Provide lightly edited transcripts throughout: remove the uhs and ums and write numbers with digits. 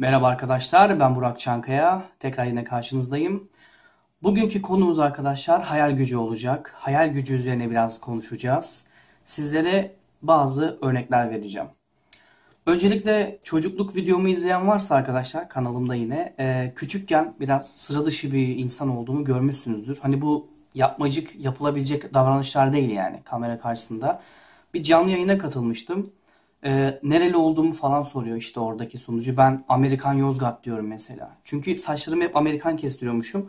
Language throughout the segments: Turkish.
Merhaba arkadaşlar, ben Burak Çankaya. Tekrar yine karşınızdayım. Bugünkü konumuz arkadaşlar hayal gücü olacak. Hayal gücü üzerine biraz konuşacağız. Sizlere bazı örnekler vereceğim. Öncelikle çocukluk videomu izleyen varsa arkadaşlar kanalımda yine küçükken biraz sıra dışı bir insan olduğumu görmüşsünüzdür. Hani bu yapmacık yapılabilecek davranışlar değil yani kamera karşısında. Bir canlı yayına katılmıştım. Nereli olduğumu falan soruyor işte oradaki sunucu. Ben Amerikan Yozgat diyorum mesela. Çünkü saçlarımı hep Amerikan kestiriyormuşum.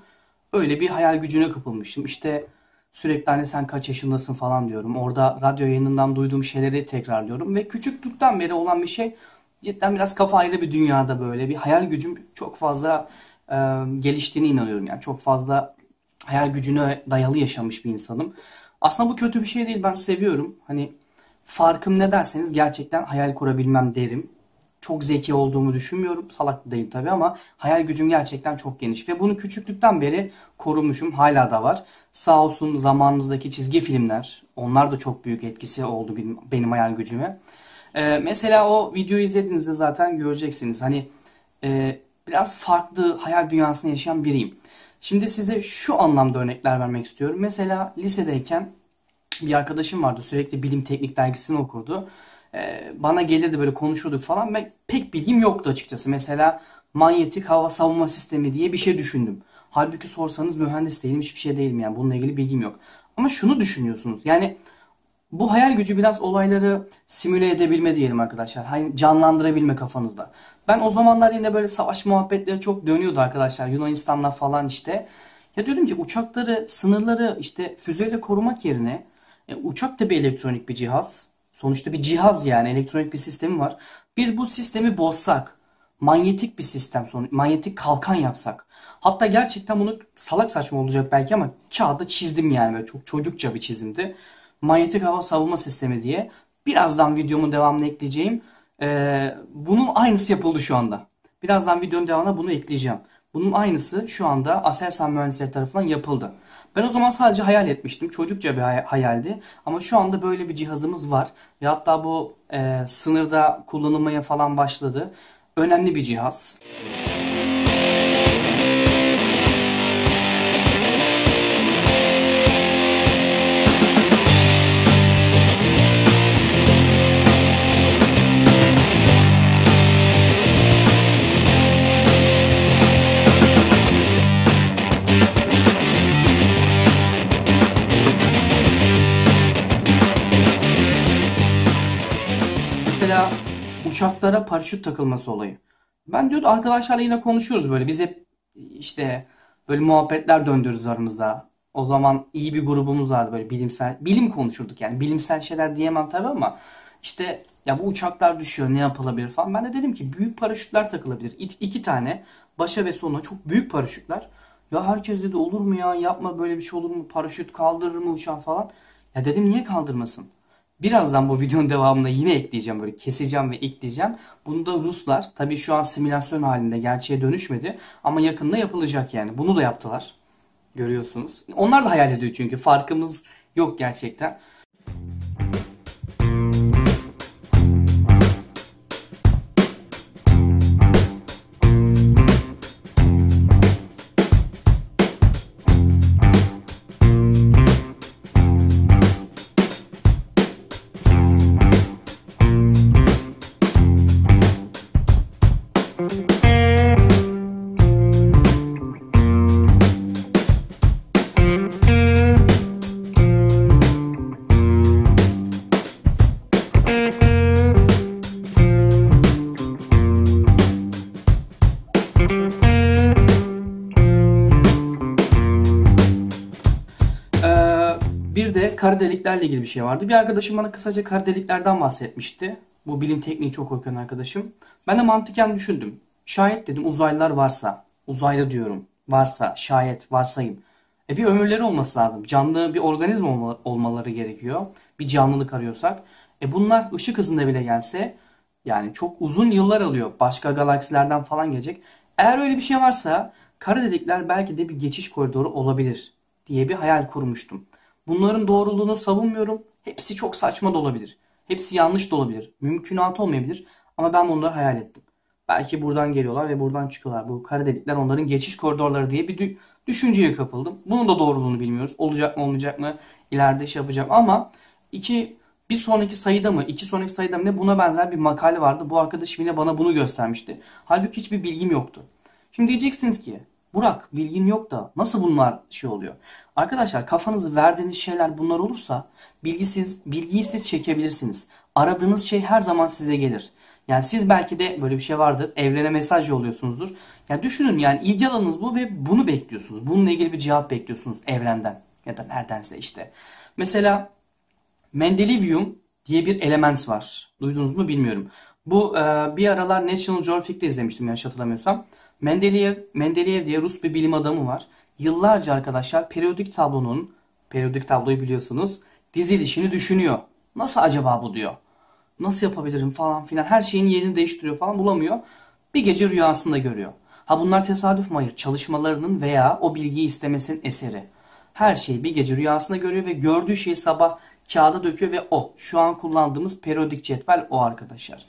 Öyle bir hayal gücüne kapılmıştım. İşte sürekli anne sen kaç yaşındasın falan diyorum. Orada radyo yayınından duyduğum şeyleri tekrarlıyorum. Ve küçüklükten beri olan bir şey cidden biraz kafa ayrı bir dünyada böyle. Bir hayal gücüm çok fazla geliştiğine inanıyorum. Yani çok fazla hayal gücüne dayalı yaşamış bir insanım. Aslında bu kötü bir şey değil. Ben seviyorum. Hani farkım ne derseniz gerçekten hayal kurabilmem derim. Çok zeki olduğumu düşünmüyorum. Salak değilim tabii ama hayal gücüm gerçekten çok geniş. Ve bunu küçüklükten beri korumuşum. Hala da var. Sağ olsun zamanımızdaki çizgi filmler. Onlar da çok büyük etkisi oldu benim hayal gücüme. Mesela o videoyu izlediğinizde zaten göreceksiniz. Hani biraz farklı hayal dünyasını yaşayan biriyim. Şimdi size şu anlamda örnekler vermek istiyorum. Mesela lisedeyken bir arkadaşım vardı, sürekli bilim teknik dergisini okurdu. Bana gelirdi, böyle konuşurduk falan. Ben pek bilgim yoktu açıkçası. Mesela manyetik hava savunma sistemi diye bir şey düşündüm. Halbuki sorsanız mühendis değilim, hiçbir şey değilim yani. Bununla ilgili bilgim yok. Ama şunu düşünüyorsunuz. Yani bu hayal gücü biraz olayları simüle edebilme diyelim arkadaşlar. Hani canlandırabilme kafanızda. Ben o zamanlar yine böyle savaş muhabbetleri çok dönüyordu arkadaşlar. Yunanistan'la falan işte. Ya diyordum ki uçakları, sınırları işte füzeyle korumak yerine uçak da bir elektronik bir cihaz. Sonuçta bir cihaz yani. Elektronik bir sistemi var. Biz bu sistemi bozsak, manyetik bir sistem, manyetik kalkan yapsak. Hatta gerçekten bunu salak saçma olacak belki ama kağıda çizdim yani. Böyle çok çocukça bir çizimdi. Manyetik hava savunma sistemi diye. Birazdan videomun devamını ekleyeceğim. Bunun aynısı yapıldı şu anda. Birazdan videonun devamına bunu ekleyeceğim. Bunun aynısı şu anda Aselsan mühendisleri tarafından yapıldı. Ben o zaman sadece hayal etmiştim. Çocukça bir hayaldi. Ama şu anda böyle bir cihazımız var. Ve hatta bu sınırda kullanılmaya falan başladı. Önemli bir cihaz. Mesela uçaklara paraşüt takılması olayı. Ben diyordu arkadaşlarla yine konuşuyoruz böyle. Biz hep işte böyle muhabbetler döndürürüz aramızda. O zaman iyi bir grubumuz vardı böyle bilimsel. Bilim konuşurduk yani. Bilimsel şeyler diyemem tabii ama işte ya bu uçaklar düşüyor ne yapılabilir falan. Ben de dedim ki büyük paraşütler takılabilir. İki tane başa ve sonuna çok büyük paraşütler. Ya herkes dedi olur mu ya yapma böyle bir şey olur mu? Paraşüt kaldırır mı uçağı falan. Ya dedim niye kaldırmasın? Birazdan bu videonun devamında yine ekleyeceğim böyle keseceğim ve ekleyeceğim. Bunu da Ruslar tabii şu an simülasyon halinde gerçeğe dönüşmedi ama yakında yapılacak yani. Bunu da yaptılar. Görüyorsunuz. Onlar da hayal ediyor çünkü farkımız yok gerçekten. Kara deliklerle ilgili bir şey vardı. Bir arkadaşım bana kısaca kara deliklerden bahsetmişti. Bu bilim tekniği çok okuyan arkadaşım. Ben de mantıken düşündüm. Şayet dedim uzaylılar varsa, uzaylı diyorum. Varsa, şayet, varsayım. Bir ömürleri olması lazım. Canlı bir organizma olmaları gerekiyor. Bir canlılık arıyorsak. Bunlar ışık hızında bile gelse yani çok uzun yıllar alıyor. Başka galaksilerden falan gelecek. Eğer öyle bir şey varsa kara delikler belki de bir geçiş koridoru olabilir diye bir hayal kurmuştum. Bunların doğruluğunu savunmuyorum. Hepsi çok saçma da olabilir. Hepsi yanlış da olabilir. Mümkünatı olmayabilir. Ama ben bunları hayal ettim. Belki buradan geliyorlar ve buradan çıkıyorlar. Bu kara delikler onların geçiş koridorları diye bir düşünceye kapıldım. Bunun da doğruluğunu bilmiyoruz. Olacak mı olmayacak mı ileride şey yapacağım. Ama iki sonraki sayıda mı ne, buna benzer bir makale vardı. Bu arkadaşım yine bana bunu göstermişti. Halbuki hiçbir bilgim yoktu. Şimdi diyeceksiniz ki Burak bilgin yok da nasıl bunlar şey oluyor? Arkadaşlar kafanızı verdiğiniz şeyler bunlar olursa bilgiyi siz çekebilirsiniz. Aradığınız şey her zaman size gelir. Yani siz belki de böyle bir şey vardır. Evrene mesaj yolluyorsunuzdur. Yani düşünün, yani ilgi alanınız bu ve bunu bekliyorsunuz. Bununla ilgili bir cevap bekliyorsunuz evrenden ya da neredense işte. Mesela Mendelevium diye bir element var. Duydunuz mu bilmiyorum. Bu bir aralar National Geographic'te izlemiştim yanlış hatırlamıyorsam. Mendeleyev diye Rus bir bilim adamı var. Yıllarca arkadaşlar periyodik tabloyu biliyorsunuz, dizilişini düşünüyor. Nasıl acaba bu diyor. Nasıl yapabilirim falan filan. Her şeyin yerini değiştiriyor falan, bulamıyor. Bir gece rüyasında görüyor. Ha bunlar tesadüf mü? Hayır. Çalışmalarının veya o bilgiyi istemesinin eseri. Her şeyi bir gece rüyasında görüyor ve gördüğü şeyi sabah kağıda döküyor ve o. Şu an kullandığımız periyodik cetvel o arkadaşlar.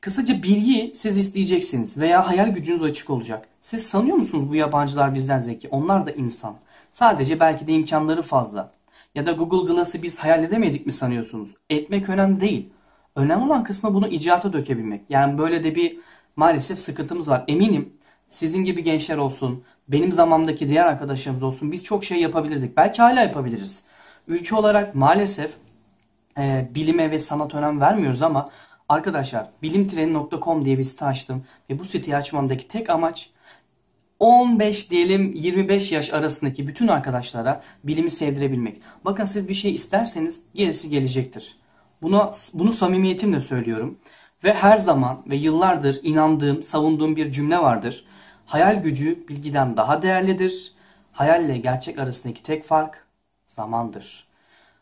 Kısaca bilgiyi siz isteyeceksiniz veya hayal gücünüz açık olacak. Siz sanıyor musunuz bu yabancılar bizden zeki? Onlar da insan. Sadece belki de imkanları fazla. Ya da Google Glass'ı biz hayal edemedik mi sanıyorsunuz? Etmek önemli değil. Önemli olan kısmı bunu icraata dökebilmek. Yani böyle de bir maalesef sıkıntımız var. Eminim sizin gibi gençler olsun, benim zamanımdaki diğer arkadaşlarımız olsun biz çok şey yapabilirdik. Belki hala yapabiliriz. Ülke olarak maalesef bilime ve sanata önem vermiyoruz ama arkadaşlar bilimtreni.com diye bir site açtım. Ve bu siteyi açmamdaki tek amaç 15 diyelim 25 yaş arasındaki bütün arkadaşlara bilimi sevdirebilmek. Bakın siz bir şey isterseniz gerisi gelecektir. Bunu samimiyetimle söylüyorum. Ve her zaman ve yıllardır inandığım, savunduğum bir cümle vardır. Hayal gücü bilgiden daha değerlidir. Hayalle gerçek arasındaki tek fark zamandır.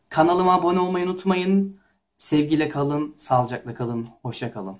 Kanalıma abone olmayı unutmayın. Sevgiyle kalın, sağlıcakla kalın, hoşça kalın.